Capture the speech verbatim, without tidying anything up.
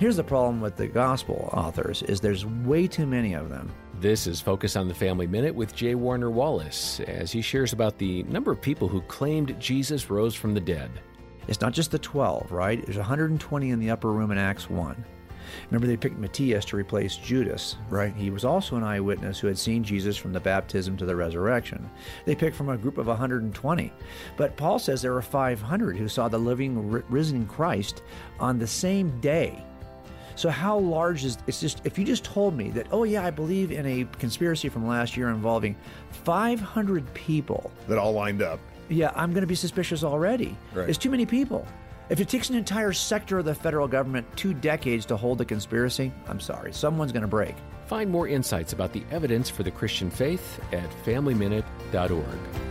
Here's the problem with the gospel authors, is there's way too many of them. This is Focus on the Family Minute with J. Warner Wallace, as he shares about the number of people who claimed Jesus rose from the dead. It's not just the twelve, right? There's one hundred twenty in the upper room in Acts one. Remember, they picked Matthias to replace Judas, right? He was also an eyewitness who had seen Jesus from the baptism to the resurrection. They picked from a group of one hundred twenty. But Paul says there were five hundred who saw the living, risen Christ on the same day. So how large is, it's just, if you just told me that, oh yeah, I believe in a conspiracy from last year involving five hundred people. That all lined up. Yeah, I'm going to be suspicious already. Right. It's too many people. If it takes an entire sector of the federal government two decades to hold a conspiracy, I'm sorry, someone's going to break. Find more insights about the evidence for the Christian faith at family minute dot org.